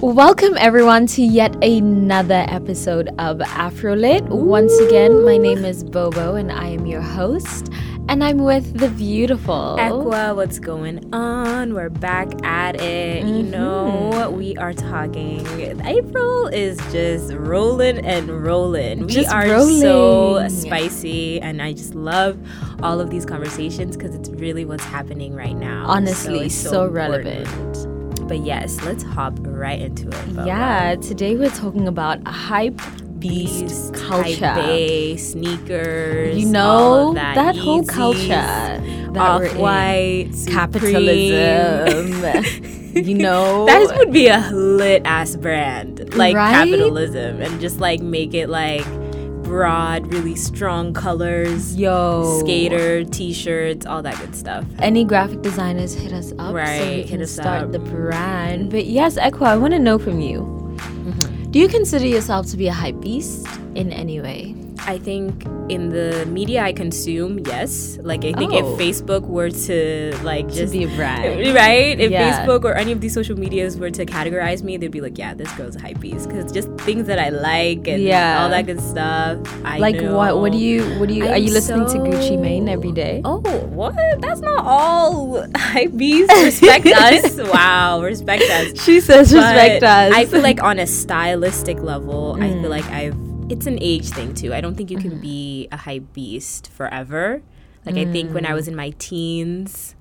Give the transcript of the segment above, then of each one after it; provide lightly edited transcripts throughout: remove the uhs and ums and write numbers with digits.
Welcome everyone to yet another episode of AfroLit. Once again, my name is Bobo and I am your host. And I'm with the beautiful Equa. What's going on? We're back at it. Mm-hmm. You know, we are talking. April is just rolling and rolling. So spicy, and I just love all of these conversations because it's really what's happening right now. Honestly, so relevant. But yes, let's hop right into it. Bobo. Yeah, today we're talking about hype beast culture, Taipei, sneakers, you know, that Yeezys, whole culture that Off-White, capitalism. You know, that would be a lit ass brand, like, right? Capitalism, and just like make it like broad, really strong colors. Yo, skater t-shirts, all that good stuff. Any graphic designers, hit us up, right? So we can start the brand. But yes, Equa, I want to know from you. Mm-hmm. Do you consider yourself to be a hype beast in any way? I think in the media I consume, yes. Like, I think if Facebook were to, like, just... to be a brand. Right? If Facebook or any of these social medias were to categorize me, they'd be like, yeah, this girl's a hype beast. Because just things that I like and all that good stuff, I like know. Like, what do you... Are you listening to Gucci Mane every day? Oh, what? That's not all hype beast. Respect us. Wow, respect us. She says respect us. I feel like on a stylistic level, I feel like it's an age thing too. I don't think you can be a hype beast forever. Like, I think when I was in my teens,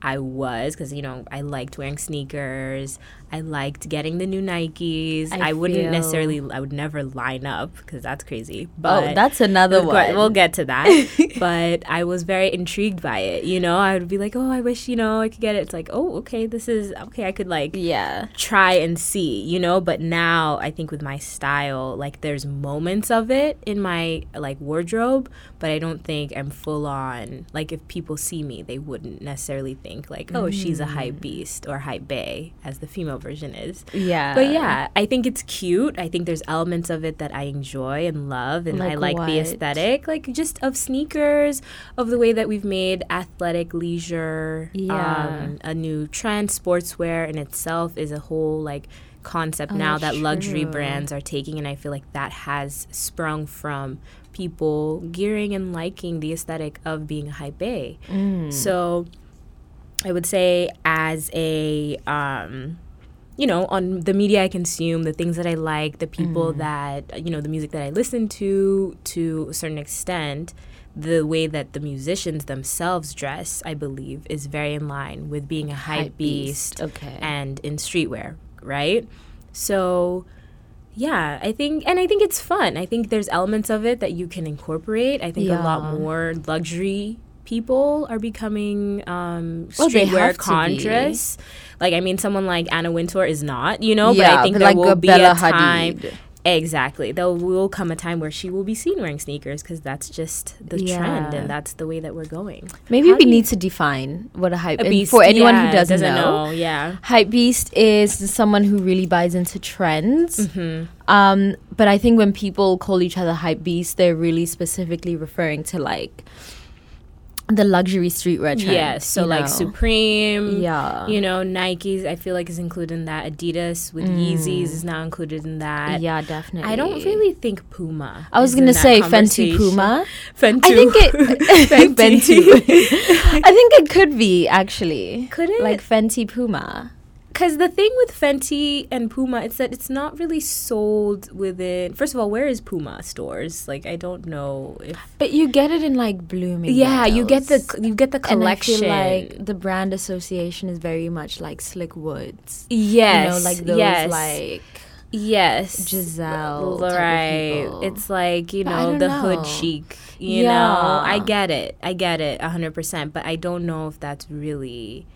I was, because, you know, I liked wearing sneakers. I liked getting the new Nikes. I would never line up, because that's crazy. But that's another one. We'll get to that. But I was very intrigued by it, you know. I would be like, oh, I wish, you know, I could get it. It's like, oh, okay, this is, okay, I could, like, try and see, you know. But now, I think with my style, like, there's moments of it in my, like, wardrobe, but I don't think I'm full on. Like, if people see me, they wouldn't necessarily think, like, oh, she's a hype beast or hype bae, as the female version is. Yeah. But yeah, I think it's cute. I think there's elements of it that I enjoy and love, and I like the aesthetic, like, just of sneakers, of the way that we've made athletic leisure a new trend. Sportswear in itself is a whole, like, concept now that luxury brands are taking, and I feel like that has sprung from people gearing and liking the aesthetic of being a hype bae. So I would say, as a, you know, on the media I consume, the things that I like, the people that, you know, the music that I listen to a certain extent, the way that the musicians themselves dress, I believe, is very in line with being a hype beast. Okay. And in streetwear, right? So... yeah, I think it's fun. I think there's elements of it that you can incorporate. I think a lot more luxury people are becoming streetwear conscious. Like, I mean, someone like Anna Wintour is not, you know, but I think there will be a time. Exactly. There will come a time where she will be seen wearing sneakers, because that's just the trend, and that's the way that we're going. Maybe we need to define what a hype beast is. For anyone who doesn't know. Hype beast is someone who really buys into trends. Mm-hmm. But I think when people call each other hype beast, they're really specifically referring to, like, the luxury streetwear trend. Yes, so, like, know. Supreme, you know, Nikes, I feel like, is included in that. Adidas with Yeezys is now included in that. Yeah, definitely. I don't really think Puma. I was going to say Fenty Puma. Fenty. I think it... Fenty. I think it could be, actually. Could it? Like, Fenty Puma. Because the thing with Fenty and Puma, it's that it's not really sold within... First of all, where is Puma stores? Like, I don't know if... But you get it in, like, Bloomingdale's. Yeah, you get the collection. And I feel like the brand association is very much like Slick Woods. Yes. You know, like those, like... Yes. Giselle. Right. It's like, you know, the hood chic. You know, I get it 100%. But I don't know if that's really...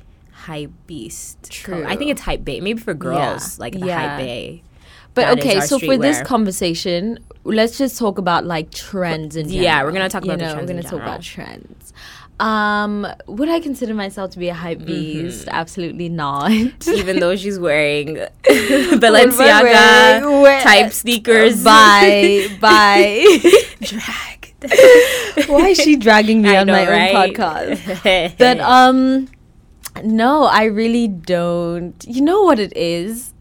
hype beast. True. I think it's hype bae. Maybe for girls, like the hype bae. But okay, so for this conversation, let's just talk about, like, trends in general. Yeah, we're gonna talk about trends. We're gonna talk about trends. Would I consider myself to be a hype beast? Mm-hmm. Absolutely not. Even though she's wearing Balenciaga type sneakers. Bye. Drag. Why is she dragging me on my own podcast? But No, I really don't. You know what it is?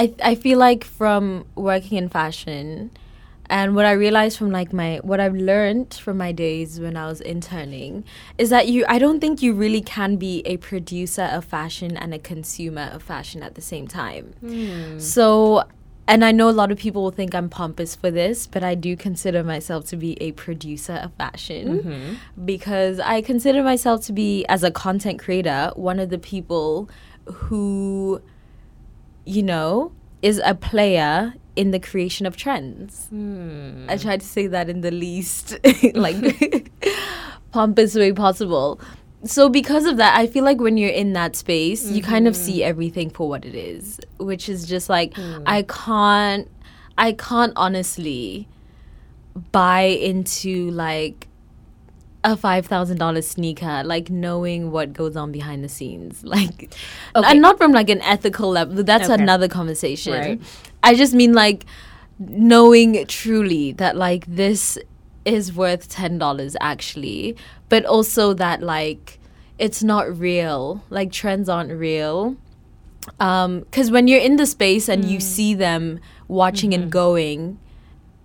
I feel like from working in fashion and what I realized from like my what I've learned from my days when I was interning is that I don't think you really can be a producer of fashion and a consumer of fashion at the same time. So, and I know a lot of people will think I'm pompous for this, but I do consider myself to be a producer of fashion because I consider myself to be, as a content creator, one of the people who, you know, is a player in the creation of trends. I tried to say that in the least like pompous way possible. So because of that, I feel like when you're in that space, you kind of see everything for what it is, which is just like, I can't honestly buy into like a $5,000 sneaker, like knowing what goes on behind the scenes, like, and not from like an ethical level. That's another conversation. Right. I just mean like knowing truly that like this is worth $10 actually, but also that like it's not real, like trends aren't real. Because when you're in the space and you see them watching and going,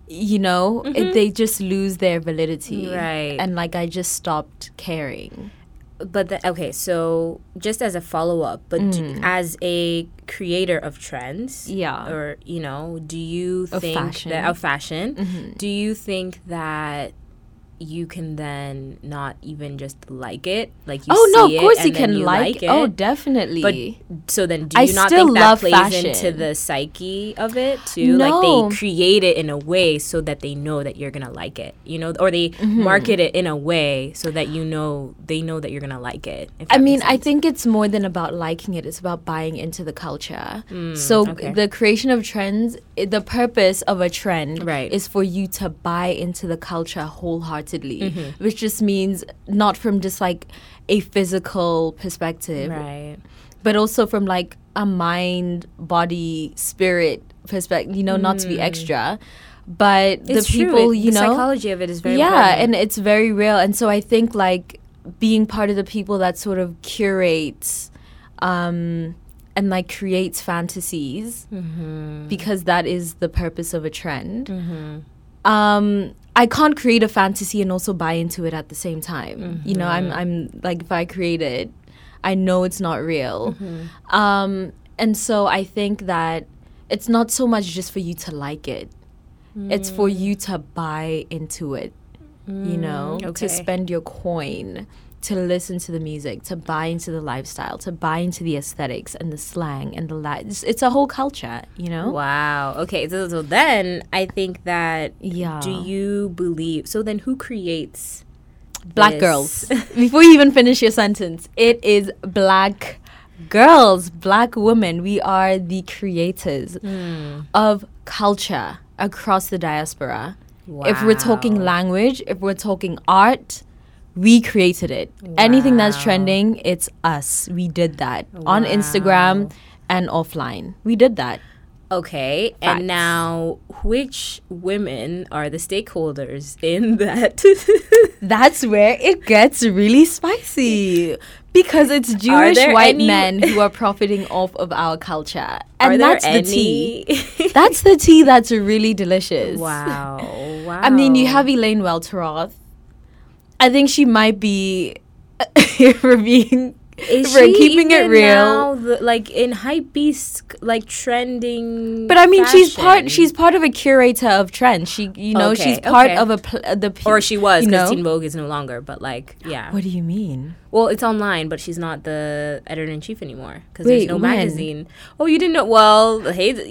you know, they just lose their validity. Right. And like I just stopped caring. But so just as a follow-up, but as a creator of trends, or, you know, do you think of fashion, do you think that you can then not even just like it? Like you see it, of course, and you then can you like it. Oh, definitely. But so then, do you not think that plays into the psyche of it too? No. Like they create it in a way so that they know that you're gonna like it, you know, or they market it in a way so that you know they know that you're gonna like it. I mean, I think it's more than about liking it; it's about buying into the culture. The creation of trends, the purpose of a trend, is for you to buy into the culture wholeheartedly. Which just means not from just like a physical perspective, but also from like a mind, body, spirit perspective, you know, not to be extra, but it's the people, you know, the psychology of it is very important. And it's very real. And so I think like being part of the people that sort of curates and like creates fantasies, because that is the purpose of a trend. I can't create a fantasy and also buy into it at the same time. You know, I'm like, if I create it, I know it's not real. And so I think that it's not so much just for you to like it. It's for you to buy into it, you know, to spend your coin, to listen to the music, to buy into the lifestyle, to buy into the aesthetics and the slang and the it's a whole culture, you know? Wow. Okay, so then I think that, do you believe, so then who creates Black girls. Before you even finish your sentence, it is Black girls, Black women. We are the creators of culture across the diaspora. Wow. If we're talking language, if we're talking art, we created it. Wow. Anything that's trending, it's us. We did that on Instagram and offline. We did that. Okay. Facts. And now, which women are the stakeholders in that? That's where it gets really spicy. Because it's Jewish white men who are profiting off of our culture. And that's the tea. That's the tea that's really delicious. Wow. Wow. I mean, you have Elaine Welteroth. I think she might be keeping it real. Now like in hypebeast, like trending. But I mean, fashion. She's part of a curator of trends. She, you know, she's part of or she was, because Teen Vogue is no longer. But like, yeah. What do you mean? Well, it's online, but she's not the editor-in-chief anymore because there's no magazine. Oh, you didn't know? Well, Teen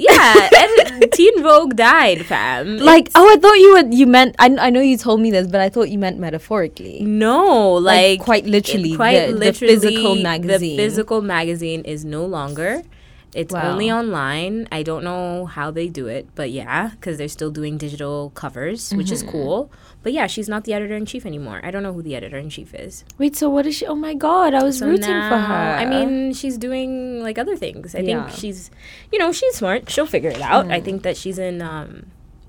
Vogue died, fam. Like, I thought you meant. I know you told me this, but I thought you meant metaphorically. No, like quite literally. Quite literally, the physical magazine. The physical magazine is no longer. It's only online. I don't know how they do it, but yeah, because they're still doing digital covers, which is cool. But yeah, she's not the editor-in-chief anymore. I don't know who the editor-in-chief is. Wait, so what is she? Oh my God, I was rooting for her. I mean, she's doing like other things. I think she's, you know, she's smart. She'll figure it out. I think that she's in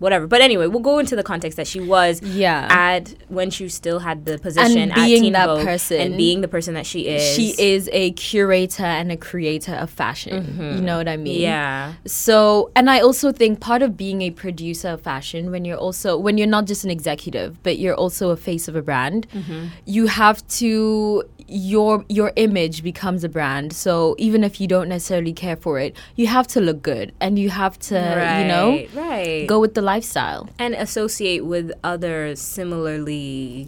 whatever. But anyway, we'll go into the context that she was at when she still had the position at Teen Vogue and being the person that she is. She is a curator and a creator of fashion. Mm-hmm. You know what I mean? Yeah. So, and I also think part of being a producer of fashion, when you're also, when you're not just an executive, but you're also a face of a brand, mm-hmm. you have to... your image becomes a brand. So even if you don't necessarily care for it, you have to look good and you have to, go with the lifestyle. And associate with other similarly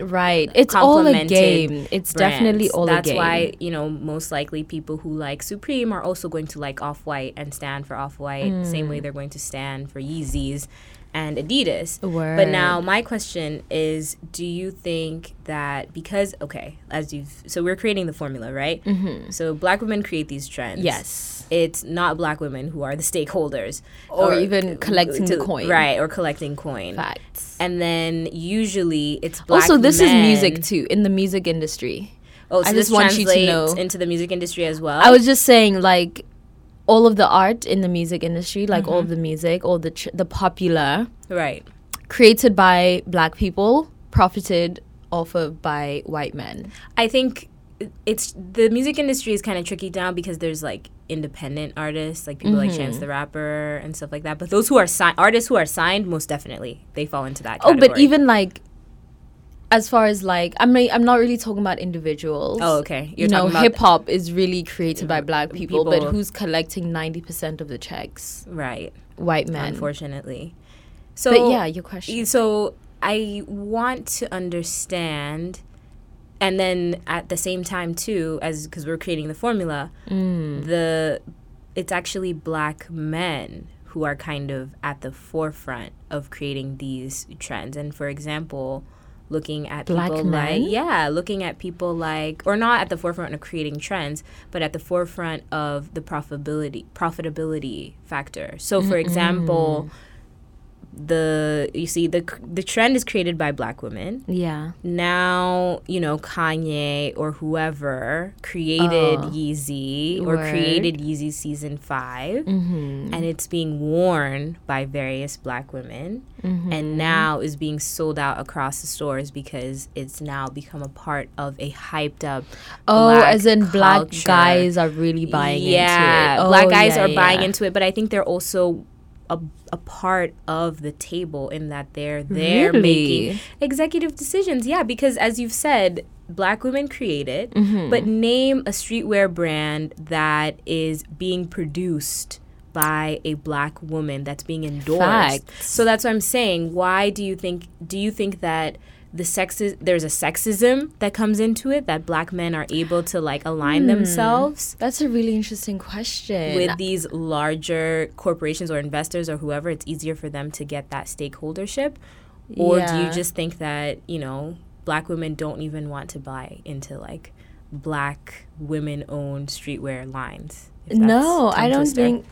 it's all a game. It's definitely all a game. That's why, you know, most likely people who like Supreme are also going to like Off-White and stand for Off-White. Mm. Same way they're going to stand for Yeezys and Adidas. Word. But now my question is, do you think that because, okay, as you've, so we're creating the formula, right? Mm-hmm. So black women create these trends. Yes. It's not black women who are the stakeholders. Or even collecting coin. Right, or collecting coin. Facts. And then usually it's black men. Also, this is music too, in the music industry. Oh, so I just want you to know. Into the music industry as well? I was just saying, like, all of the art in the music industry, like mm-hmm. all of the music, all the popular, created by black people, profited off of by white men. I think it's the music industry is kind of tricky now because there's like independent artists, like people mm-hmm. like Chance the Rapper and stuff like that. But those who are artists who are signed, most definitely they fall into that category. Oh, but even like. As far as like, I mean, I'm not really talking about individuals. Oh, okay. You're talking about hip hop is really created by black people, but who's collecting 90% of the checks? Right. White men. Unfortunately. So, but yeah, your question. So I want to understand, and then at the same time too, as because we're creating the formula, it's actually black men who are kind of at the forefront of creating these trends. And for example, looking at black people men? Like, looking at people like, or not at the forefront of creating trends, but at the forefront of the profitability factor. So, for example, the trend is created by black women. Yeah. Now, you know, Kanye or whoever created Yeezy or created Yeezy Season 5, and it's being worn by various black women, and now is being sold out across the stores because it's now become a part of a hyped up. Oh, as in black culture. Guys are really buying into it. Oh, black guys are buying into it, but I think they're also a part of the table in that they're making executive decisions. Yeah, because as you've said, black women create it, but name a streetwear brand that is being produced by a black woman that's being endorsed. Facts. So that's what I'm saying. Why do you think that there's a sexism that comes into it, that black men are able to like align themselves? That's a really interesting question. With these larger corporations or investors or whoever, it's easier for them to get that stakeholdership. Or do you just think that, you know, black women don't even want to buy into like black women-owned streetwear lines? No, I don't think...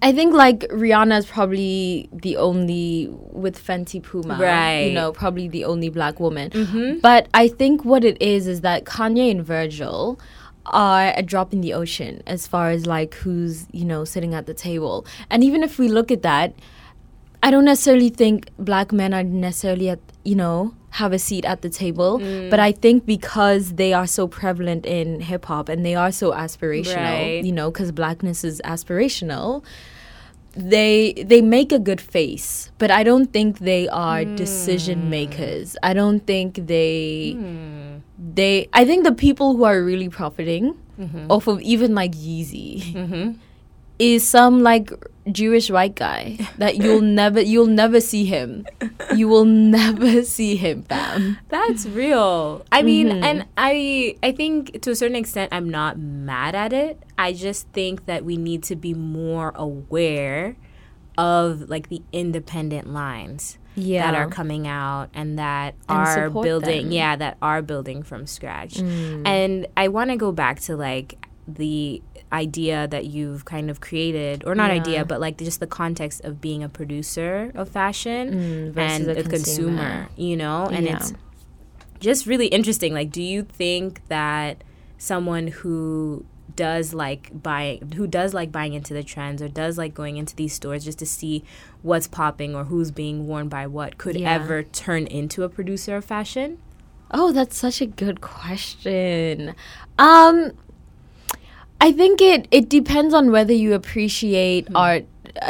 I think like Rihanna is probably the only, with Fenty Puma, you know, probably the only black woman. Mm-hmm. But I think what it is that Kanye and Virgil are a drop in the ocean as far as like who's, you know, sitting at the table. And even if we look at that, I don't necessarily think black men are necessarily at, you know, have a seat at the table. But I think because they are so prevalent in hip-hop and they are so aspirational, you know, because blackness is aspirational, they make a good face. But I don't think they are decision makers. I don't think I think the people who are really profiting off of even like Yeezy is some like Jewish white guy that you'll never see him. You will never see him, fam. That's real. I mean, and I think to a certain extent I'm not mad at it. I just think that we need to be more aware of like the independent lines that are coming out and that are building them. That are building from scratch. And I want to go back to like the idea that you've kind of created, or not idea, but like just the context of being a producer of fashion versus and a consumer, you know? And it's just really interesting. Like, do you think that someone who who does like buying into the trends or does like going into these stores just to see what's popping or who's being worn by what could ever turn into a producer of fashion? Oh, that's such a good question. I think it depends on whether you appreciate art,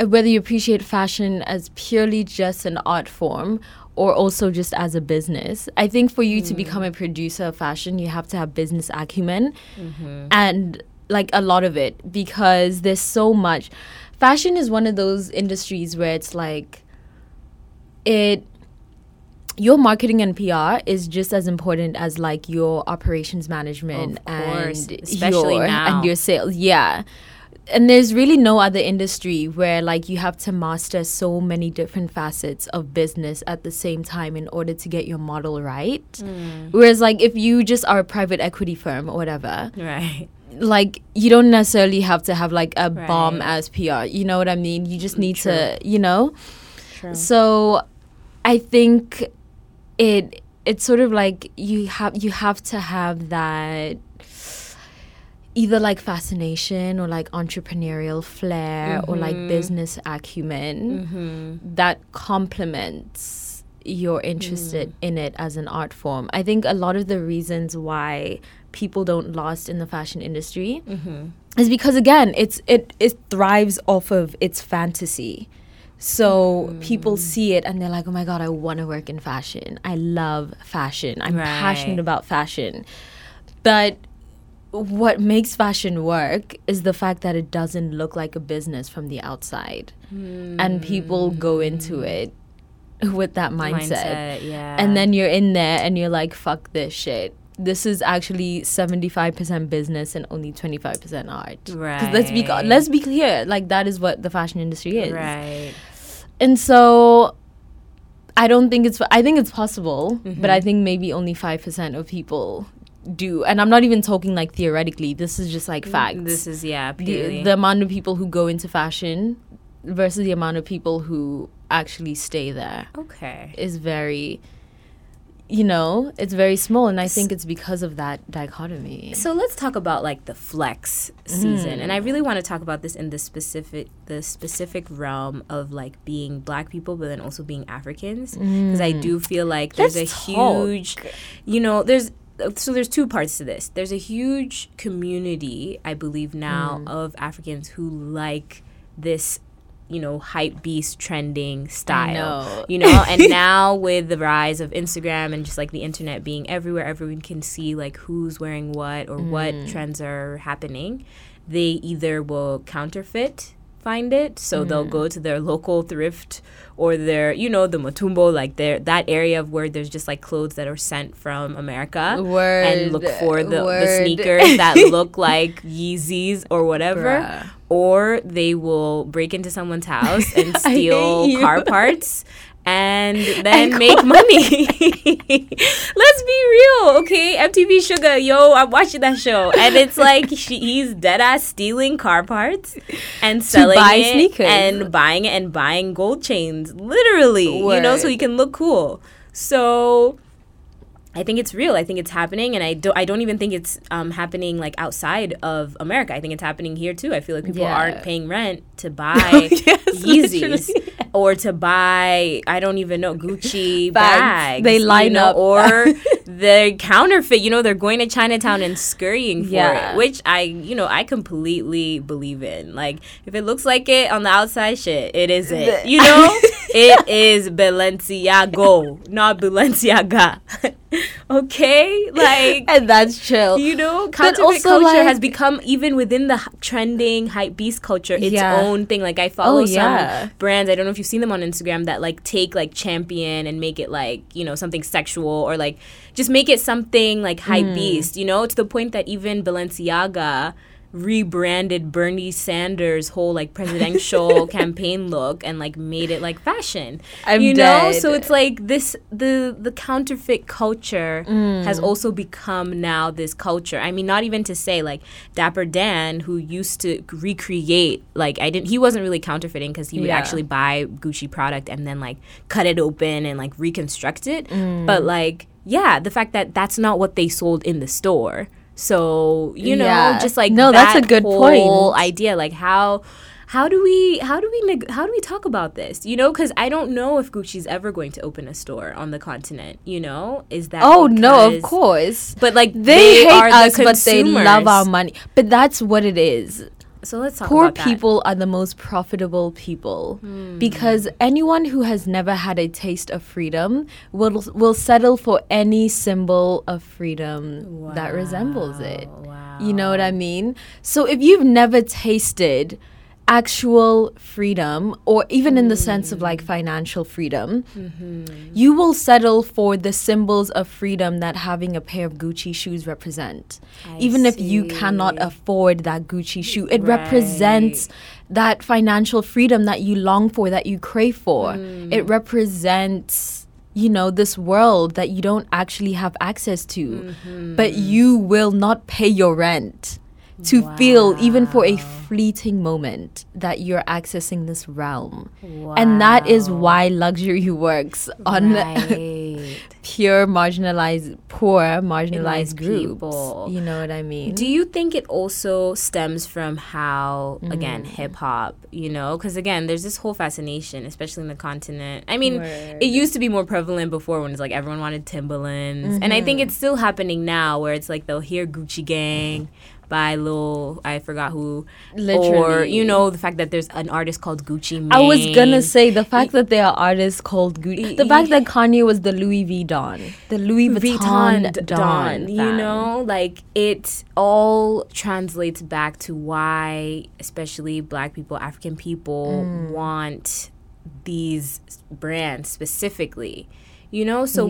whether you appreciate fashion as purely just an art form or also just as a business. I think for you to become a producer of fashion, you have to have business acumen and like a lot of it, because there's so much. Fashion is one of those industries where it's like your marketing and PR is just as important as like your operations management and especially now, and your sales. Yeah. And there's really no other industry where like you have to master so many different facets of business at the same time in order to get your model right. Whereas like if you just are a private equity firm or whatever, right? Like you don't necessarily have to have like a bomb ass PR. You know what I mean? You just need to, you know? So I think it's sort of like you have to have that either like fascination or like entrepreneurial flair or like business acumen that complements your interest in it as an art form. I think a lot of the reasons why people don't last in the fashion industry is because, again, it thrives off of its fantasy. So people see it and they're like, oh my God, I want to work in fashion. I love fashion. I'm passionate about fashion. But what makes fashion work is the fact that it doesn't look like a business from the outside. And people go into it with that mindset. Yeah. And then you're in there and you're like, fuck this shit. This is actually 75% business and only 25% art. Right. 'Cause let's be clear, like that is what the fashion industry is. Right. And so I think it's possible, but I think maybe only 5% of people do. And I'm not even talking like theoretically. This is just like facts. This is the amount of people who go into fashion versus the amount of people who actually stay there. Okay. Is very, you know, it's very small, and I think it's because of that dichotomy. So let's talk about like the flex season, and I really want to talk about this in the specific realm of like being Black people, but then also being Africans, because I do feel like there's two parts to this. There's a huge community, I believe now, of Africans who like this, you know, hype beast trending style, you know, and now with the rise of Instagram and just like the internet being everywhere, everyone can see like who's wearing what or what trends are happening. They either will counterfeit, find it, so they'll go to their local thrift or their, you know, the Matumbo, like that area of where there's just like clothes that are sent from America and look for the sneakers that look like Yeezys or whatever. Bruh. Or they will break into someone's house and steal car parts and then make money. Let's be real, okay? MTV Sugar, yo, I'm watching that show. And it's like he's dead-ass stealing car parts and selling it sneakers. And buying gold chains, literally, you know, so he can look cool. So I think it's real. I think it's happening, and I don't even think it's happening like outside of America. I think it's happening here too. I feel like people aren't paying rent to buy Yeezys or to buy, I don't even know, Gucci bags. They line up, or they're counterfeit. You know, they're going to Chinatown and scurrying for it, which I completely believe in. Like if it looks like it on the outside, shit, it is it. You know, it is Balenciaga, not Balenciaga. Okay, like, and that's chill, you know. Counterfeit culture has become, even within the trending hype beast culture, its own thing. Like I follow some brands, I don't know if you've seen them on Instagram, that like take like Champion and make it like, you know, something sexual, or like just make it something like hype beast, you know, to the point that even Balenciaga rebranded Bernie Sanders' whole like presidential campaign look and like made it like fashion. You know? So it's like this the counterfeit culture has also become now this culture. I mean, not even to say like Dapper Dan, who used to recreate, like he wasn't really counterfeiting because he would actually buy Gucci product and then like cut it open and like reconstruct it. But like, yeah, the fact that that's not what they sold in the store. So, you know, just like that's a good whole point. Idea. Like how do we talk about this? You know, because I don't know if Gucci's ever going to open a store on the continent. You know, is that? Oh no, of course. But like they hate are us, the but they love our money. But that's what it is. So let's talk about that. Poor people are the most profitable people because anyone who has never had a taste of freedom will settle for any symbol of freedom that resembles it. Wow. You know what I mean? So if you've never tasted actual freedom, or even in the sense of like financial freedom, you will settle for the symbols of freedom that having a pair of Gucci shoes represent. Even if you cannot afford that Gucci shoe, it represents that financial freedom that you long for, that you crave for. It represents, you know, this world that you don't actually have access to, but you will not pay your rent to feel, even for a fleeting moment, that you're accessing this realm. And that is why luxury works on poor marginalized groups. People. You know what I mean? Do you think it also stems from how, again, hip-hop, you know? Because, again, there's this whole fascination, especially in the continent. I mean, it used to be more prevalent before when it's like everyone wanted Timberlands. And I think it's still happening now where it's like they'll hear Gucci Gang by Lil, I forgot who. Literally. Or, you know, the fact that there's an artist called Gucci Mane. I was gonna say, the fact that there are artists called Gucci. The fact that Kanye was the Louis V Don. The Louis Vuitton Don. You know, like, it all translates back to why, especially black people, African people, want these brands specifically. You know, so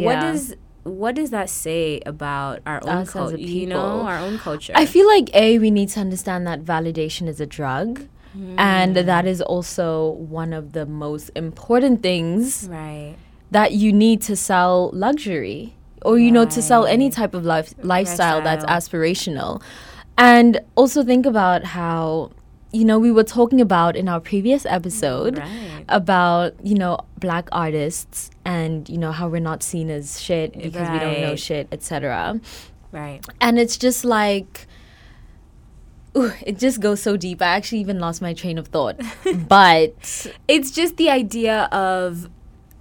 what does that say about our own culture, you know, our own culture? I feel like, A, we need to understand that validation is a drug. And that is also one of the most important things that you need to sell luxury or, you know, to sell any type of lifestyle that's aspirational. And also think about how, you know, we were talking about in our previous episode about, you know, black artists and, you know, how we're not seen as shit because we don't know shit, etc. Right. And it's just like, ooh, it just goes so deep. I actually even lost my train of thought. But it's just the idea of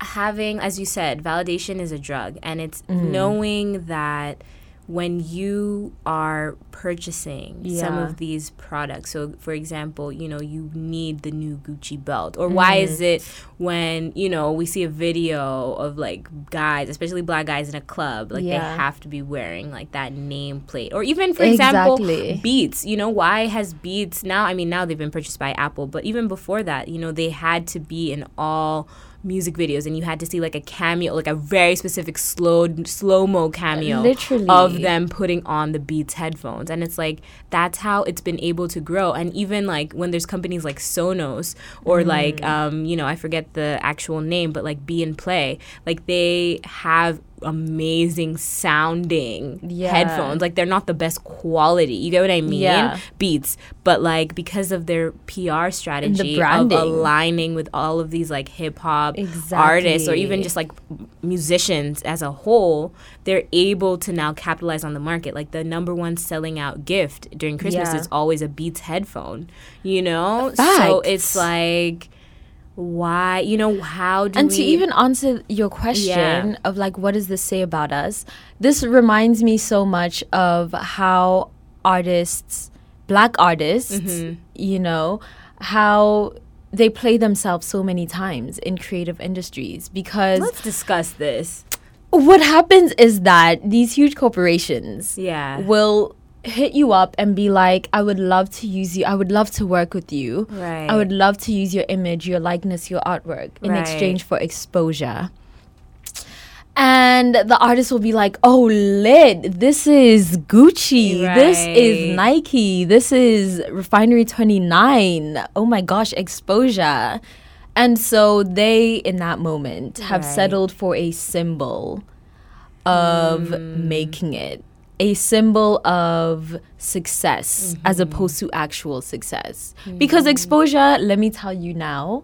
having, as you said, validation is a drug. And it's knowing that when you are purchasing some of these products, so for example, you know, you need the new Gucci belt, or why is it when, you know, we see a video of like guys, especially black guys in a club, like they have to be wearing like that nameplate, or even for example Beats, you know, why has Beats now, I mean now they've been purchased by Apple, but even before that, you know, they had to be in all music videos, and you had to see like a cameo, like a very specific slow-mo cameo of them putting on the Beats headphones. And it's like, that's how it's been able to grow. And even like when there's companies like Sonos or like you know, I forget the actual name, but like Be and Play, like they have amazing sounding headphones. Like they're not the best quality, you get what I mean? Beats, but like because of their PR strategy of aligning with all of these like hip hop artists or even just like musicians as a whole, they're able to now capitalize on the market. Like the number one selling out gift during Christmas is always a Beats headphone, you know? So it's like, why, you know, how do we... And to even answer your question of like, what does this say about us? This reminds me so much of how artists, black artists, you know, how they play themselves so many times in creative industries because... Let's discuss this. What happens is that these huge corporations will... hit you up and be like, I would love to use you. I would love to work with you. Right. I would love to use your image, your likeness, your artwork in exchange for exposure. And the artist will be like, oh, lit. This is Gucci. This is Nike. This is Refinery 29. Oh my gosh, exposure. And so they, in that moment, have settled for a symbol of making it. A symbol of success as opposed to actual success. Because exposure, let me tell you now,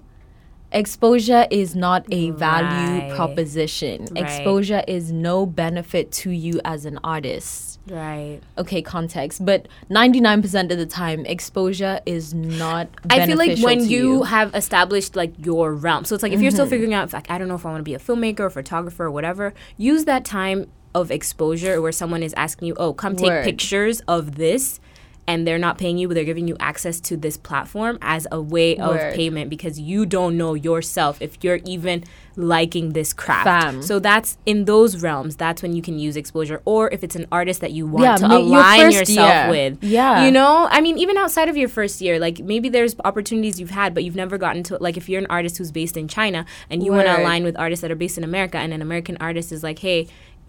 Exposure is not a value proposition. Right. Exposure is no benefit to you as an artist. Right. Okay, context. But 99% of the time, exposure is not beneficial to you. I feel like when you have established like your realm. So it's like if you're still figuring out, like, I don't know if I want to be a filmmaker or photographer or whatever, use that time of exposure where someone is asking you, oh, come take pictures of this. And they're not paying you, but they're giving you access to this platform as a way of payment because you don't know yourself if you're even liking this craft. So that's in those realms. That's when you can use exposure, or if it's an artist that you want to align yourself with. Yeah, you know, I mean, even outside of your first year, like maybe there's opportunities you've had, but you've never gotten to. Like if you're an artist who's based in China and you want to align with artists that are based in America, and an American artist is like, hey.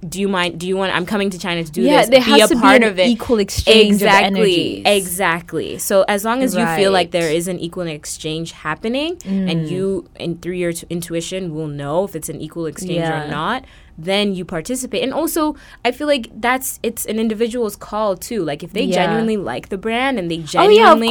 Do you mind? Do you want? I'm coming to China to do this. There has to be an equal exchange of energies. Exactly. So as long as you feel like there is an equal exchange happening, and you, and through your intuition, will know if it's an equal exchange or not. Then you participate. And also, I feel like it's an individual's call too. Like if they genuinely like the brand and they genuinely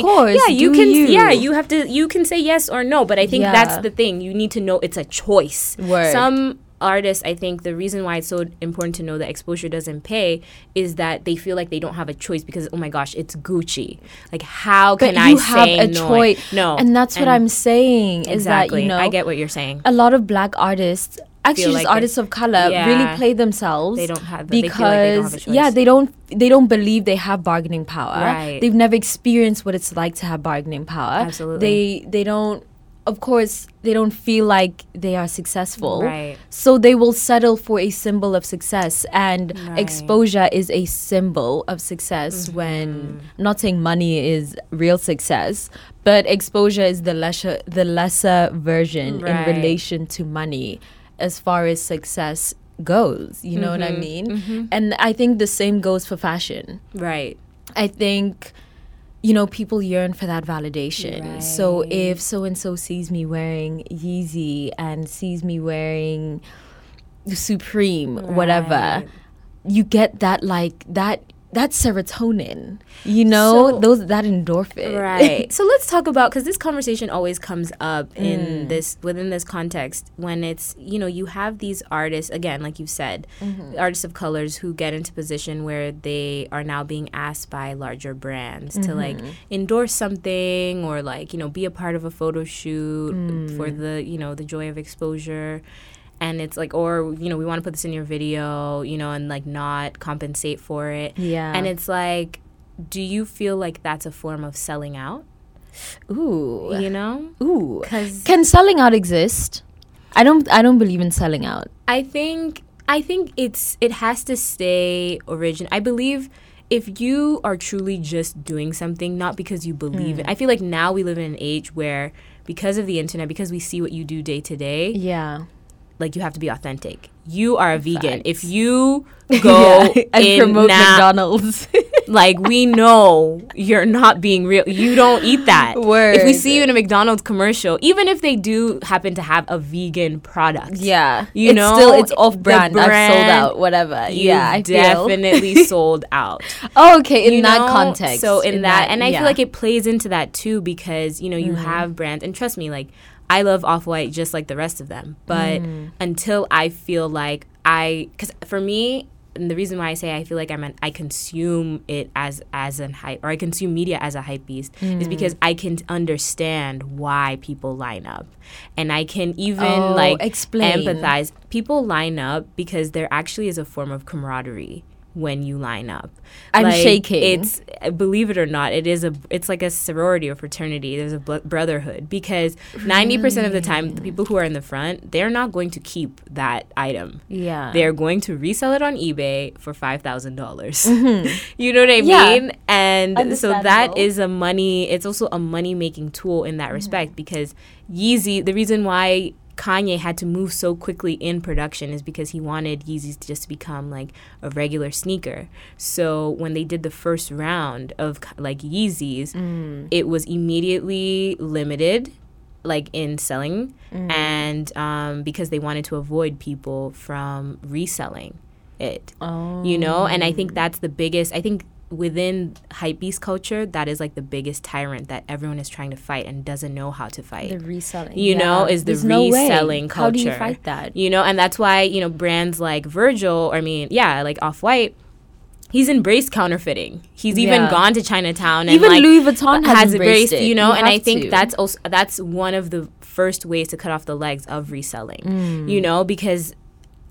you can say yes or no. But I think that's the thing. You need to know it's a choice. Some artists, I think the reason why it's so important to know that exposure doesn't pay is that they feel like they don't have a choice because, oh my gosh, it's Gucci. Like, how can I say no? But you have a choice. No. And that's what I'm saying is that, you know. I get what you're saying. A lot of black artists, actually just artists of color, really play themselves. They don't have they don't believe they have bargaining power. Right. They've never experienced what it's like to have bargaining power. Absolutely. They don't. Of course, they don't feel like they are successful. Right. So they will settle for a symbol of success. And exposure is a symbol of success when, I'm not saying money is real success, but exposure is the lesser version in relation to money as far as success goes. You know what I mean? And I think the same goes for fashion. Right. I think... You know, people yearn for that validation. Right. So if so-and-so sees me wearing Yeezy and sees me wearing Supreme, whatever, you get that, like, that serotonin, you know, that endorphin. Right. So let's talk about, because this conversation always comes up within this context when it's, you know, you have these artists, again, like you said, artists of colors who get into position where they are now being asked by larger brands to like endorse something or like, you know, be a part of a photo shoot for the, you know, the joy of exposure. And it's like, or, you know, we want to put this in your video, you know, and like not compensate for it. Yeah. And it's like, do you feel like that's a form of selling out? Ooh. You know? Ooh. 'Cause can selling out exist? I don't believe in selling out. I think it has to stay original. I believe if you are truly just doing something, not because you believe it. I feel like now we live in an age where because of the internet, because we see what you do day to day. Yeah. Like, you have to be authentic. You are a vegan. If you go and promote McDonald's, like, we know you're not being real. You don't eat that. If we see you in a McDonald's commercial, even if they do happen to have a vegan product, it's off-brand. I've sold out. Whatever. I definitely sold out. Oh, okay, in that context. So I feel like it plays into that too because you know you have brands, and trust me, like. I love Off-White just like the rest of them. But until I feel like because for me, and the reason why I say I feel like I consume it as an hype, or I consume media as a hype beast, is because I can understand why people line up. And I can even empathize. People line up because there actually is a form of camaraderie. When you line up, I'm like, shaking. It's, believe it or not, it's like a sorority or fraternity. There's a brotherhood because 90% of the time, the people who are in the front, they're not going to keep that item. Yeah, they're going to resell it on eBay for $5,000. You know what I mean? And so that is a money. It's also a money making tool in that respect because Yeezy. The reason why. Kanye had to move so quickly in production is because he wanted Yeezys to just become like a regular sneaker. So when they did the first round of like Yeezys, it was immediately limited like in selling and because they wanted to avoid people from reselling it. Oh. You know, and I think that's the biggest, I think within hypebeast culture, that is like the biggest tyrant that everyone is trying to fight and doesn't know how to fight. The reselling, know, is the reselling culture. How do you fight that? You know, and that's why, you know, brands like Virgil, like Off-White, he's embraced counterfeiting. He's even gone to Chinatown, and even like, Louis Vuitton has embraced it. You know, and I think that's also one of the first ways to cut off the legs of reselling. You know, because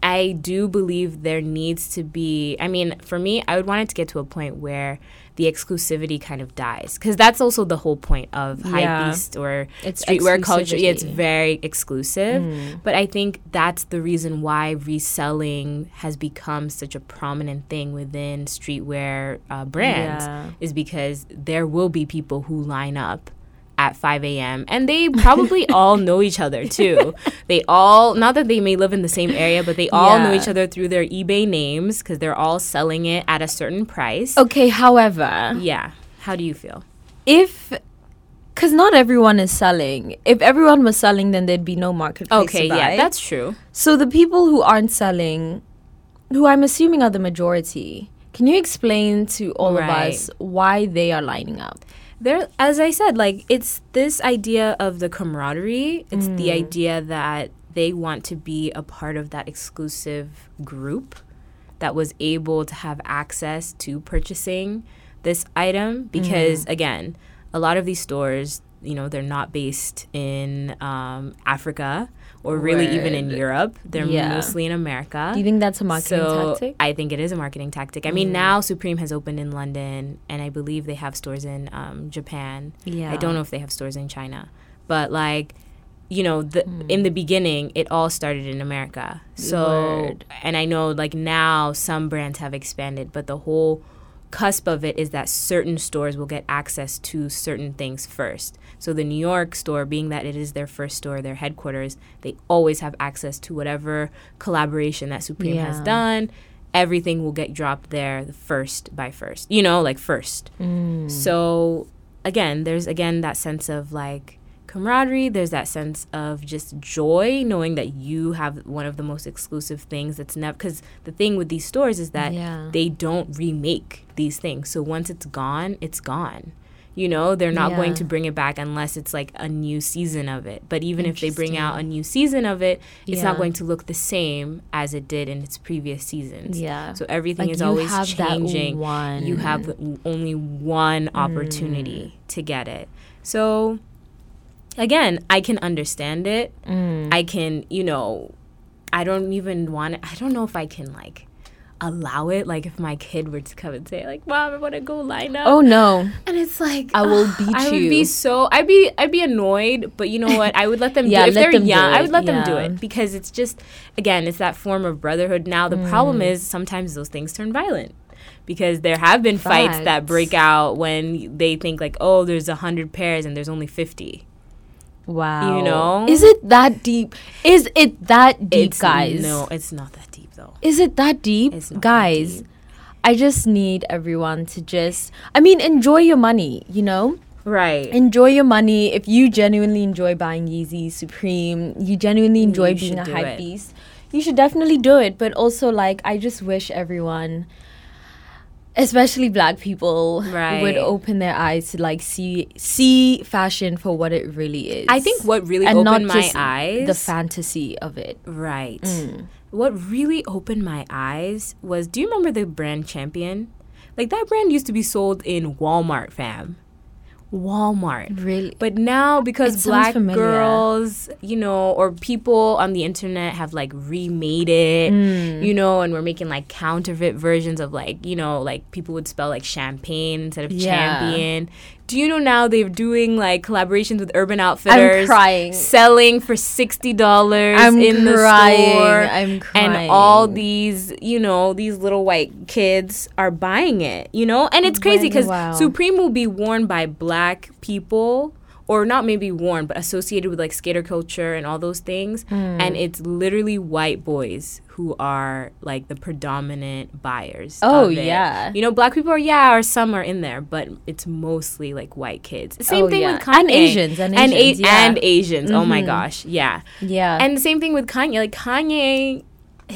I do believe there needs to be, I mean, for me, I would want it to get to a point where the exclusivity kind of dies. Because that's also the whole point of hypebeast or streetwear culture. Yeah, it's very exclusive. But I think that's the reason why reselling has become such a prominent thing within streetwear brands, is because there will be people who line up at 5 a.m. and they probably all know each other too. They all, not that they may live in the same area, but they all know each other through their eBay names because they're all selling it at a certain price. Okay, however, how do you feel? Because not everyone is selling. If everyone was selling, then there'd be no marketplace to buy. Okay, yeah, that's true. So the people who aren't selling, who I'm assuming are the majority, can you explain to all of us why they are lining up? There, as I said, like, it's this idea of the camaraderie. It's the idea that they want to be a part of that exclusive group that was able to have access to purchasing this item. Because, again, a lot of these stores, you know, they're not based in Africa or really even in Europe. They're mostly in America. Do you think that's a marketing tactic? I think it is a marketing tactic. I mean, now Supreme has opened in London, and I believe they have stores in Japan. I don't know if they have stores in China. But, like, you know, in the beginning, it all started in America. So, and I know, like, now some brands have expanded, but the whole cusp of it is that certain stores will get access to certain things first. So the New York store, being that it is their first store, their headquarters, they always have access to whatever collaboration that Supreme has done. Everything will get dropped there first by first, you know, like first. So again, there's that sense of like camaraderie. There's that sense of just joy knowing that you have one of the most exclusive things that's never, because the thing with these stores is that they don't remake these things. So once it's gone, it's gone. You know, they're not going to bring it back unless it's like a new season of it. But even if they bring out a new season of it, it's not going to look the same as it did in its previous seasons. So everything is always changing. You have only one opportunity to get it. So again, I can understand it. I can, you know, I don't even want it. I don't know if I can, like, allow it. Like, if my kid were to come and say, like, Mom, I want to go line up. Oh, no. And it's like, I will beat you. I would be so, I'd be annoyed, but you know what? I would let them do it. If they're young, I would let them do it. Because it's just, again, it's that form of brotherhood. Now, the problem is sometimes those things turn violent. Because there have been fights that break out when they think, like, oh, there's 100 pairs and there's only 50. Wow. You know? Is it that deep? Is it that deep, guys? No, it's not that deep, though. Is it that deep? Guys, that deep. I just need everyone to just, I mean, enjoy your money, you know? Right. Enjoy your money. If you genuinely enjoy buying Yeezy, Supreme, you genuinely enjoy being a hype beast, you should definitely do it. But also, like, I just wish everyone, especially black people, would open their eyes to like see fashion for what it really is. I think what really opened my eyes, the fantasy of it. Right. What really opened my eyes was, do you remember the brand Champion? Like, that brand used to be sold in Walmart, fam. Walmart. Really? But now, because black girls, you know, or people on the internet have like remade it, you know, and we're making like counterfeit versions of like, you know, like people would spell like champagne instead of champion. Do you know now they're doing like collaborations with Urban Outfitters? I'm crying. Selling for $60 in the store. I'm crying. And all these, you know, these little white kids are buying it, you know? And it's crazy because Supreme will be worn by black people, or not maybe worn, but associated with like skater culture and all those things. And it's literally white boys who are like the predominant buyers. Oh, of it. You know, black people are, or some are in there, but it's mostly like white kids. Same thing with Kanye. And Asians. Oh my gosh. Yeah. And the same thing with Kanye. Like, Kanye,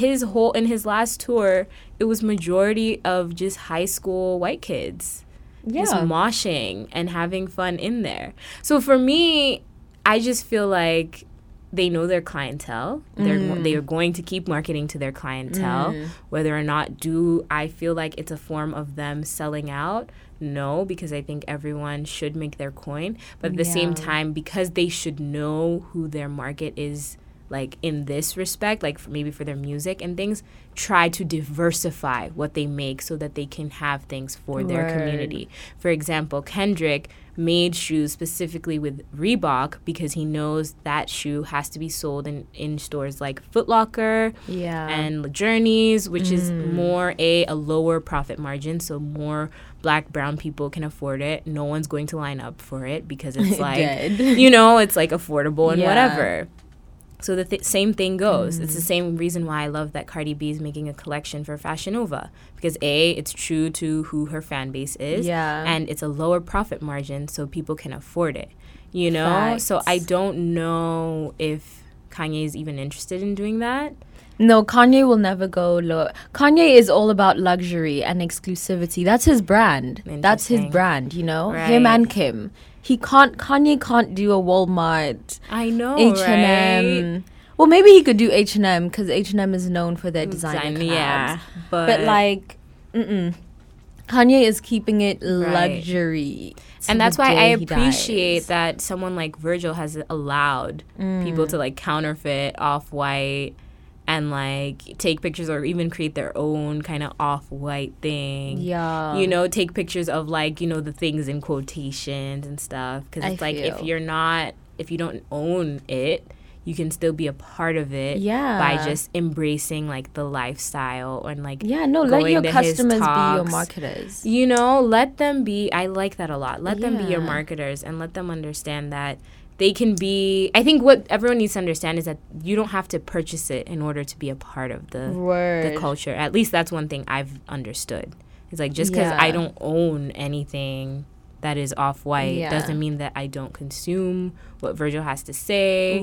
in his last tour, it was majority of just high school white kids. Yeah. Just moshing and having fun in there. So for me, I just feel like they know their clientele. They are going to keep marketing to their clientele. Whether or not do I feel like it's a form of them selling out? No, because I think everyone should make their coin. But at the same time, because they should know who their market is, like in this respect, like maybe for their music and things, try to diversify what they make so that they can have things for their community. For example, Kendrick made shoes specifically with Reebok because he knows that shoe has to be sold in stores like Foot Locker and Journeys, which is more a lower profit margin, so more Black, brown people can afford it. No one's going to line up for it because it's like, you know, it's like affordable and whatever. So the same thing goes. It's the same reason why I love that Cardi B is making a collection for Fashion Nova. Because A, it's true to who her fan base is. Yeah. And it's a lower profit margin so people can afford it. You know? Facts. So I don't know if Kanye is even interested in doing that. No, Kanye will never go low. Kanye is all about luxury and exclusivity. That's his brand. That's his brand, you know? Right. Him and Kim. Kanye can't do a Walmart. I know, H&M. Right? Well, maybe he could do H&M because H&M is known for their design collabs. Yeah, but like, Kanye is keeping it luxury. And that's why I appreciate that someone like Virgil has allowed people to like counterfeit Off-White and like take pictures or even create their own kind of Off-White thing. Yeah. You know, take pictures of like, you know, the things in quotations and stuff. Because it's like if you don't own it, you can still be a part of it by just embracing like the lifestyle and like let your customers be your marketers. You know, let them be. I like that a lot. Let them be your marketers and let them understand that they can be. I think what everyone needs to understand is that you don't have to purchase it in order to be a part of the culture. At least that's one thing I've understood. It's like just because I don't own anything that is Off-White doesn't mean that I don't consume what Virgil has to say,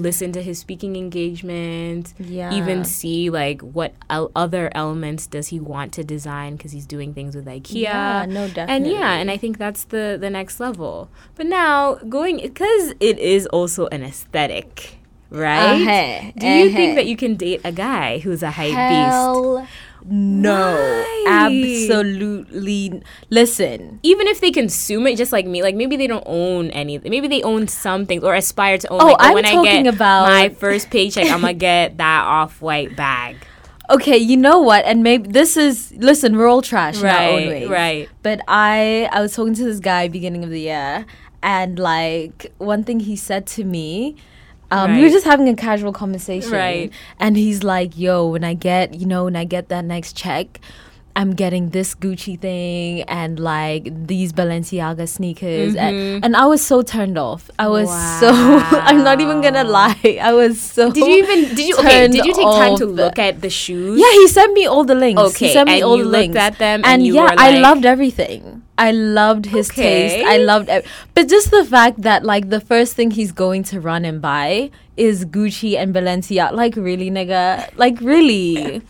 listen to his speaking engagement, even see like what other elements does he want to design because he's doing things with IKEA. Yeah, no, definitely. And I think that's the next level. But now because it is also an aesthetic, right? Do you think that you can date a guy who's a hype beast? No, why? Absolutely. Listen, even if they consume it, just like me, like maybe they don't own anything. Maybe they own some things or aspire to own. Oh, like, I'm when talking I get about my first paycheck, I'm gonna get that Off-White bag. Okay, you know what? And maybe this is we're all trash in our own ways, right? But I was talking to this guy beginning of the year, and like one thing he said to me. We were just having a casual conversation. Right. And he's like, yo, when I get that next check, I'm getting this Gucci thing and like these Balenciaga sneakers. And I was so turned off. I was so, I'm not even going to lie. I was so Did you take time to look at the shoes? Yeah, he sent me all the links. Okay, he sent me all the links. And you looked at them and you were like. I loved everything. I loved his taste. I loved it. But just the fact that, like, the first thing he's going to run and buy is Gucci and Balenciaga. Like, really, nigga? Like, really?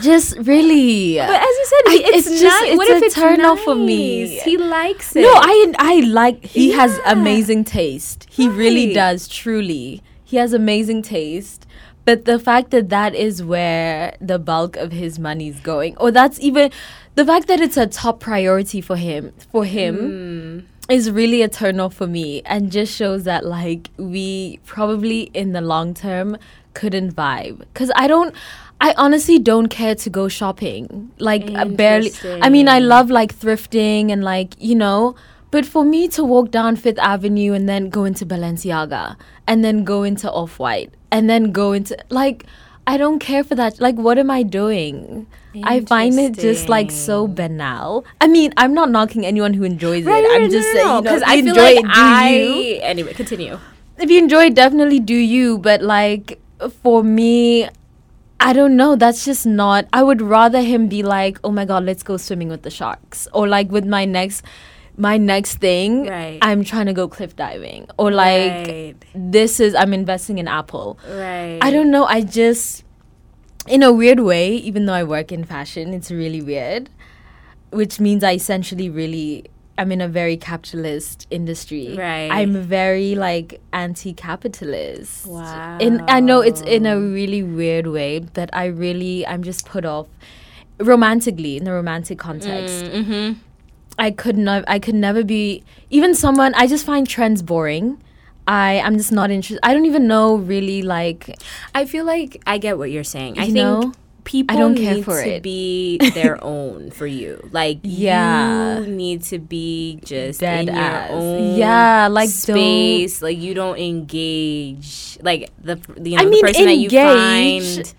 Just really. But as you said, it's just nice. What if it's a turn off for me. He likes it. No, I like. He has amazing taste. He really does, truly. He has amazing taste. But the fact that is where the bulk of his money's going. Or that's even. The fact that it's a top priority for him is really a turn off for me, and just shows that like we probably in the long term couldn't vibe. Cause I honestly don't care to go shopping. Like barely. I mean, I love like thrifting and like, you know, but for me to walk down Fifth Avenue and then go into Balenciaga and then go into Off-White and then go into like. I don't care for that. Like, what am I doing? I find it just, like, so banal. I mean, I'm not knocking anyone who enjoys it. I'm just saying, because I feel like I... Anyway, continue. If you enjoy it, definitely do you. But, like, for me, I don't know. That's just not... I would rather him be like, oh, my God, let's go swimming with the sharks. Or, like, with my next thing, I'm trying to go cliff diving. Or like, I'm investing in Apple. Right. I don't know. I just, in a weird way, even though I work in fashion, it's really weird, which means I essentially really am in a very capitalist industry. Right. I'm very, like, anti-capitalist. Wow. And I know it's in a really weird way that I'm just put off romantically, in a romantic context. Mm-hmm. I could never be even someone. I just find trends boring. I'm just not interested. I don't even know really, like, I feel like I get what you're saying. I think people need to be their own for you. Like, yeah. You need to be just your own space. Like, you don't engage. Like, the person engage, that you find,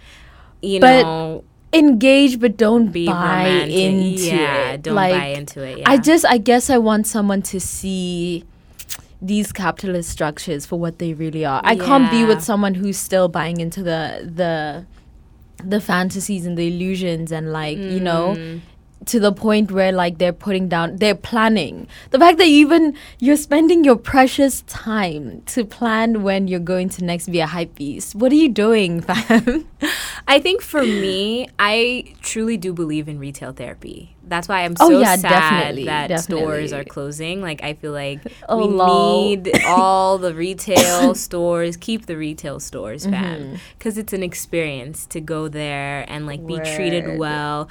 you know. Engage, but don't be romantic. Don't buy into it. I guess I want someone to see these capitalist structures for what they really are. I can't be with someone who's still buying into the fantasies and the illusions and, like, you know, to the point where, like, they're putting down, they're planning. The fact that you're spending your precious time to plan when you're going to next be a hype beast. What are you doing, fam? I think for me, I truly do believe in retail therapy. That's why I'm sad that stores are closing. Like, I feel like we need all the retail stores. Keep the retail stores, fam. Because it's an experience to go there and, like, be treated well.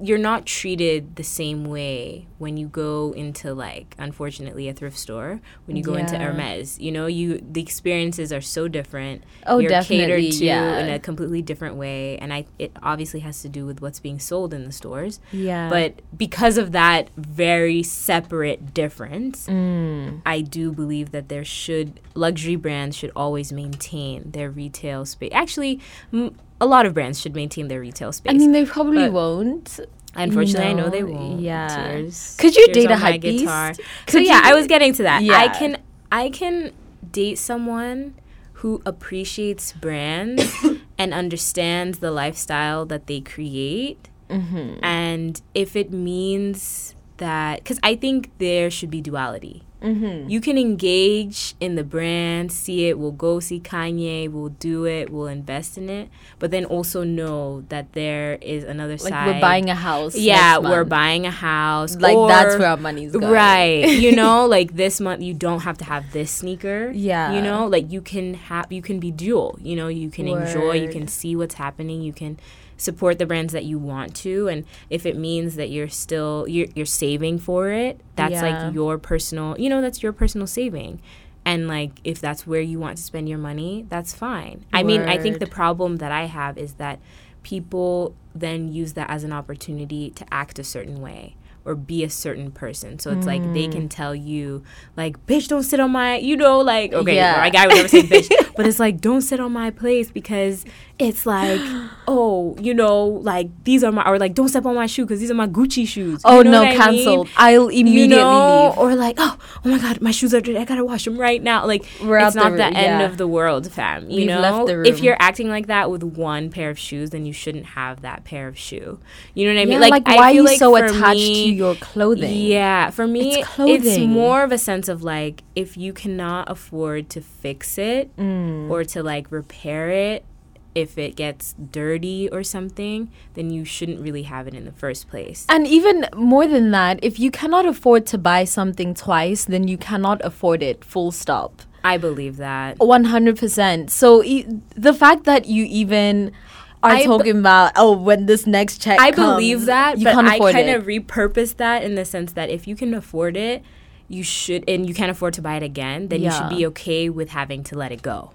You're not treated the same way when you go into, like, unfortunately, a thrift store. When you go into Hermes, you know, the experiences are so different. Oh, you're definitely catered to in a completely different way. And it obviously has to do with what's being sold in the stores. Yeah. But because of that very separate difference, I do believe that luxury brands should always maintain their retail space. Actually, a lot of brands should maintain their retail space. I mean, they probably won't. Unfortunately, I know they won't. Yeah. Tears. Could you date a hype beast? So yeah, I was getting to that. Yeah. I can date someone who appreciates brands and understands the lifestyle that they create. Mm-hmm. And if it means that, because I think there should be duality. Mm-hmm. You can engage in the brand, see it, we'll go see Kanye, we'll do it, we'll invest in it. But then also know that there is another side. Like, we're buying a house. Yeah, we're buying a house. Like, that's where our money's going. Right. You know, like, this month you don't have to have this sneaker. Yeah. You know, like, you can be dual. You know, you can enjoy, you can see what's happening, you can support the brands that you want to, and if it means that you're saving for it, that's like your personal, you know, that's your personal saving, and, like, if that's where you want to spend your money, that's fine. I mean, I think the problem that I have is that people then use that as an opportunity to act a certain way or be a certain person. So it's like they can tell you, like, bitch, don't sit on my, you know, like, okay, or a guy would never say bitch, but it's like, don't sit on my place because it's like, oh, you know, like, these are my, or like, don't step on my shoe because these are my Gucci shoes. Oh, you know, no, cancelled. I'll immediately leave. Or like, oh my God, my shoes are dirty. I gotta wash them right now. Like, it's not the end of the world, fam. You know, left the room. If you're acting like that with one pair of shoes, then you shouldn't have that pair of shoe. You know what I mean? Like, why I feel are you like so attached to your clothing? Yeah, for me, it's more of a sense of, like, if you cannot afford to fix it or to, like, repair it, if it gets dirty or something, then you shouldn't really have it in the first place. And even more than that, if you cannot afford to buy something twice, then you cannot afford it, full stop. I believe that. 100%. So the fact that you even are talking about, oh, when this next check comes, I believe that, but I kind of repurpose that in the sense that if you can afford it, you should, and you can't afford to buy it again, then you should be okay with having to let it go.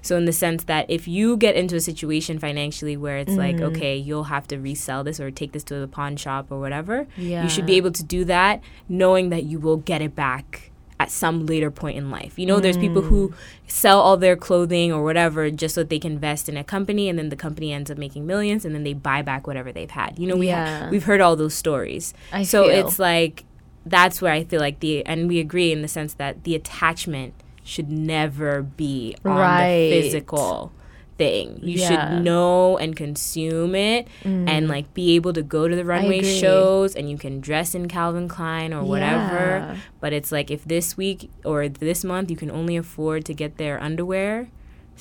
So in the sense that if you get into a situation financially where it's like, okay, you'll have to resell this or take this to the pawn shop or whatever, you should be able to do that knowing that you will get it back at some later point in life. You know, there's people who sell all their clothing or whatever just so that they can invest in a company, and then the company ends up making millions, and then they buy back whatever they've had. You know, we've heard all those stories. It's like, that's where I feel like and we agree in the sense that the attachment should never be on the physical thing. You should know and consume it and, like, be able to go to the runway shows, and you can dress in Calvin Klein or whatever. But it's like, if this week or this month you can only afford to get their underwear,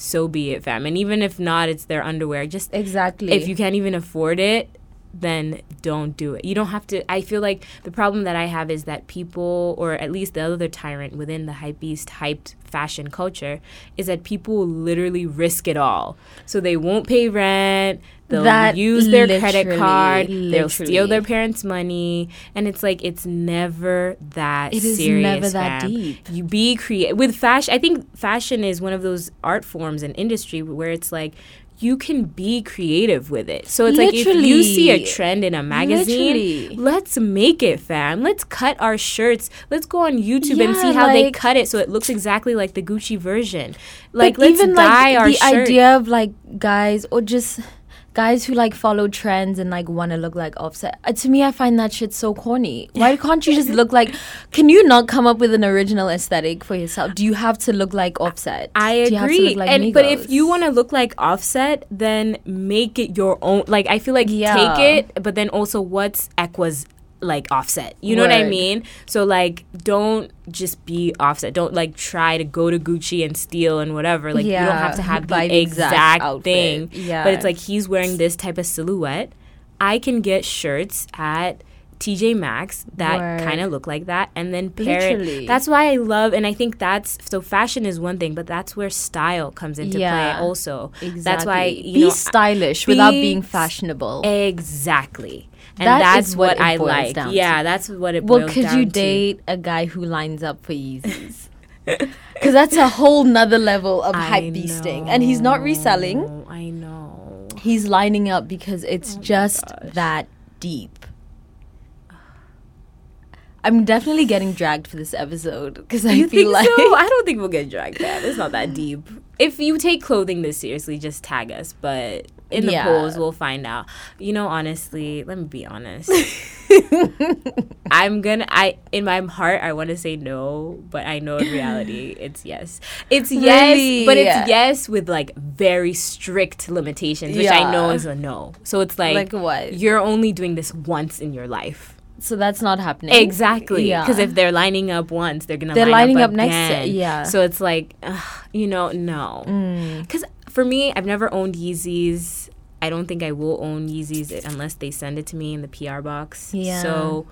so be it, fam. And even if not, it's their underwear. Just exactly. If you can't even afford it, then don't do it. You don't have to. I feel like the problem that I have is that people, or at least the other tyrant within the hypebeast, hyped fashion culture, is that people literally risk it all. So they won't pay rent, they'll use their credit card, they'll steal their parents' money, and it's like, it's never that serious. It is never that deep. You be creative. With fashion, I think fashion is one of those art forms and industry where it's like, you can be creative with it. So it's like if you see a trend in a magazine, let's make it, fam. Let's cut our shirts. Let's go on YouTube and see how they cut it so it looks exactly like the Gucci version. Like, let's even dye our shirt. The idea of like guys, or just guys who like follow trends and like want to look like Offset. To me, I find that shit so corny. Why can't you just look like, can you not come up with an original aesthetic for yourself? Do you have to look like Offset? I agree. Do you have to look like Migos? But if you want to look like Offset, then make it your own. Like, I feel like take it, but then also what's Equa's like Offset? You know what I mean? So like, don't just be Offset. Don't like try to go to Gucci and steal and whatever. Like you don't have to have the exact thing. Yeah. But it's like, he's wearing this type of silhouette. I can get shirts at TJ Maxx that kind of look like that, and then pair it. That's why I love, and I think that's, so fashion is one thing, but that's where style comes into play also. Exactly. That's why, you know, be stylish without being fashionable. Exactly. And that's what I like. Yeah, that's what it boils down to. Well, could you date a guy who lines up for Yeezys? Because that's a whole nother level of hype beasting. And he's not reselling. I know. He's lining up because it's just that deep. I'm definitely getting dragged for this episode because I feel like... So? I don't think we'll get dragged, man. It's not that deep. If you take clothing this seriously, just tag us. But in the polls, we'll find out. You know, honestly, let me be honest. In my heart, I want to say no, but I know in reality, it's yes. It's yes, really? But it's yes with like very strict limitations, which I know is a no. So it's like what? You're only doing this once in your life. So that's not happening. Exactly. Because if they're lining up once, they're going to line up again. They're lining up next to it, So it's like, you know, no. Because for me, I've never owned Yeezys. I don't think I will own Yeezys unless they send it to me in the PR box. Yeah. So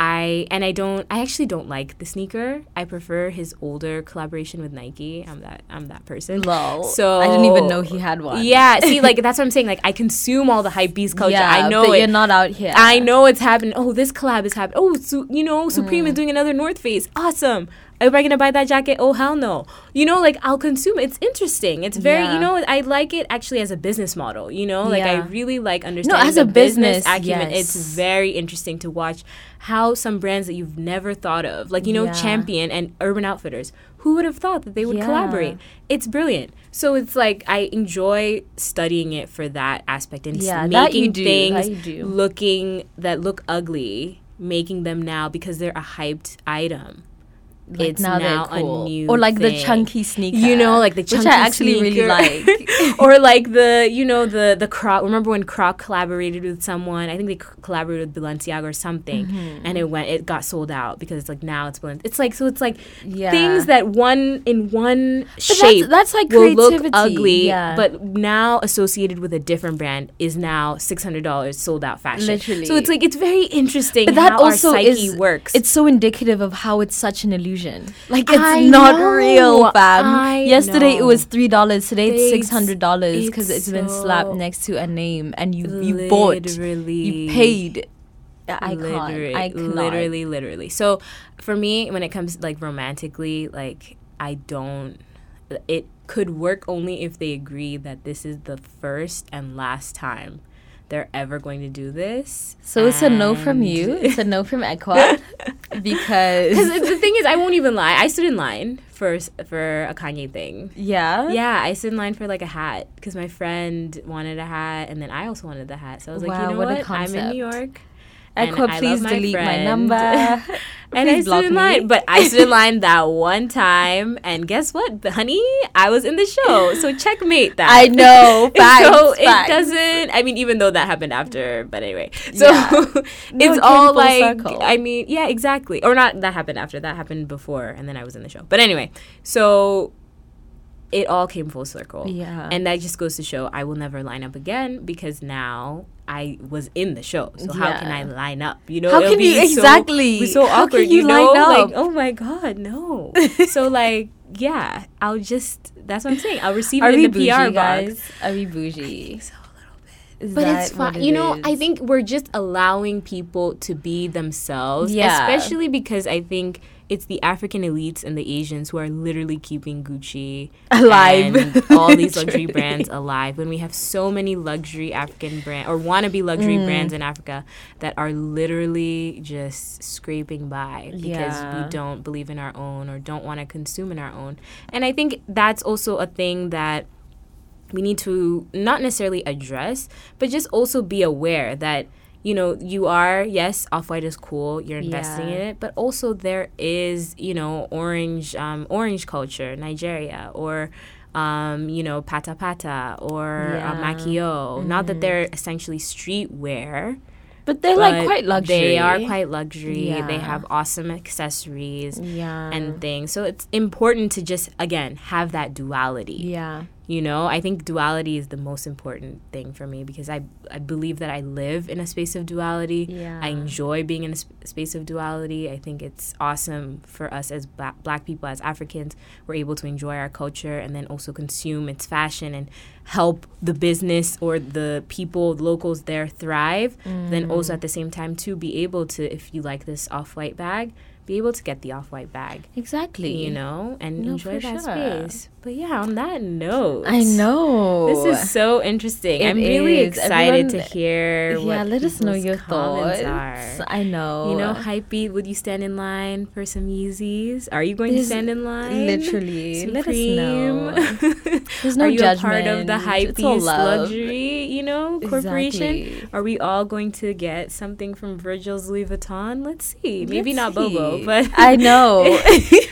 I actually don't like the sneaker. I prefer his older collaboration with Nike. I'm that person. Lol. So I didn't even know he had one. Yeah, see, like that's what I'm saying. Like I consume all the hypebeast culture. Yeah, I know, but you're not out here. I know it's happening. Oh, this collab is happening. Oh, you know, Supreme is doing another North Face. Awesome. Am I gonna buy that jacket? Oh hell no. You know, like I'll consume. It's interesting. It's very, you know, I like it actually as a business model. You know, like I really like understanding. No, as a business acumen, it's very interesting to watch how some brands that you've never thought of, like, you know, Champion and Urban Outfitters, who would have thought that they would collaborate? It's brilliant. So it's like I enjoy studying it for that aspect and making things that look ugly, making them now because they're a hyped item. Like it's now cool. A new or like thing. The chunky sneaker, you know, like the chunky sneaker, which I actually really like. Or like the, you know, the Croc. Remember when Croc collaborated with someone? I think they collaborated with Balenciaga or something, and it got sold out because it's like now it's Balenciaga. It's like, so it's like things that in one shape that's like will creativity. Look ugly, but now associated with a diffent brand is now $600 sold out fashion. Literally. So it's like it's very interesting. But that how also our psyche works. It's so indicative of how it's such an illusion. Like it's real, fam. Yesterday it was $3. Today it's $600 because it's been slapped next to a name and you bought, you paid. I can't. Literally. So for me, when it comes like romantically, like I don't. It could work only if they agree that this is the first and last time they're ever going to do this. So it's a no from you. It's a no from Equa. Because the thing is, I won't even lie. I stood in line for a Kanye thing. Yeah? Yeah, I stood in line for like a hat because my friend wanted a hat and then I also wanted the hat. So I was like, you know what? I'm in New York. Equa, please delete my number. And I stood in line. But I stood in line that one time. And guess what, honey? I was in the show. So checkmate that. I know. Facts. It doesn't. I mean, even though that happened after. But anyway. So it's all like, circle. I mean, yeah, exactly. Or not that happened after. That happened before. And then I was in the show. But anyway. So it all came full circle. Yeah. And that just goes to show I will never line up again because now I was in the show. So how can I line up? You know, how can you exactly? So awkward. You know, like, oh my God, no. So like, yeah, I'll just. That's what I'm saying. I'll receive it in the PR box. Are we bougie? I think so. Is but it's fine. You know, I think we're just allowing people to be themselves. Yeah. Especially because I think it's the African elites and the Asians who are literally keeping Gucci alive and all these luxury brands alive. When we have so many luxury African brands or wannabe luxury brands in Africa that are literally just scraping by because we don't believe in our own or don't want to consume in our own. And I think that's also a thing that we need to not necessarily address, but just also be aware that, you know, you are, yes, Off-White is cool, you're investing in it, but also there is, you know, orange culture, Nigeria, or, you know, pata-pata, or makio. Not that they're essentially streetwear. But they're, like, quite luxury. They are quite luxury. Yeah. They have awesome accessories and things. So it's important to just, again, have that duality. Yeah. You know, I think duality is the most important thing for me because I believe that I live in a space of duality. Yeah. I enjoy being in a space of duality. I think it's awesome for us as black people, as Africans. We're able to enjoy our culture and then also consume its fashion and help the business or the people, the locals there thrive. Then also at the same time, too, be able to, if you like this Off-White bag, be able to get the Off-White bag. Exactly. You know, and enjoy that space. But yeah, on that note. I know. This is so interesting. I'm really excited to hear what let us know your thoughts. I know. You know, Hypebeat, would you stand in line for some Yeezys? Are you going to stand in line? Literally. Supreme. Let us know. There's no judgment. Are you a part of the Hypebeat luxury, you know, corporation? Exactly. Are we all going to get something from Virgil's Louis Vuitton? Let's see. Maybe not Bobo. But I know.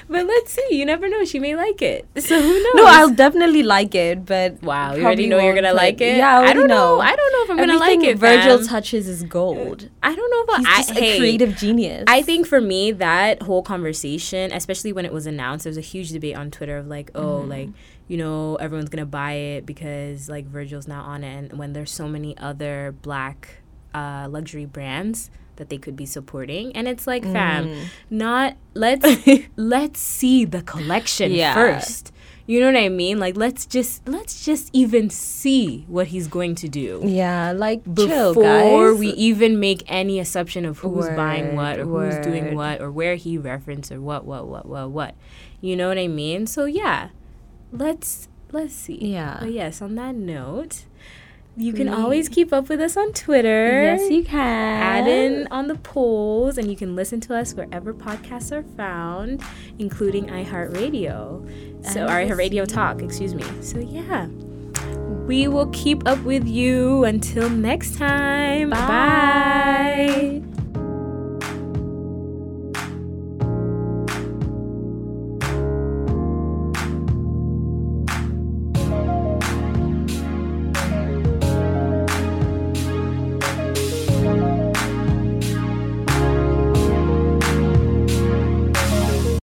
But let's see. You never know. She may like it. So who knows? No, I'll definitely like it. But wow, you already know you're going to like it? Yeah, I don't know. I don't know if I'm going to like it. Everything Virgil touches is gold. I don't know if He's just a creative genius. I think for me, that whole conversation, especially when it was announced, there was a huge debate on Twitter of like, oh, like, you know, everyone's going to buy it because like Virgil's not on it. And when there's so many other black luxury brands that they could be supporting. And it's like, fam, let's see the collection first. You know what I mean? Like, let's just even see what he's going to do. Yeah, like, before we even make any assumption of who's buying what or who's doing what or where he referenced or what. You know what I mean? So, yeah, let's see. Yeah. But yes, on that note, you can always keep up with us on Twitter. Yes, you can. Add in on the polls, and you can listen to us wherever podcasts are found, including iHeartRadio. So, our iHeartRadio Talk, excuse me. So, yeah. We will keep up with you until next time. Bye. Bye.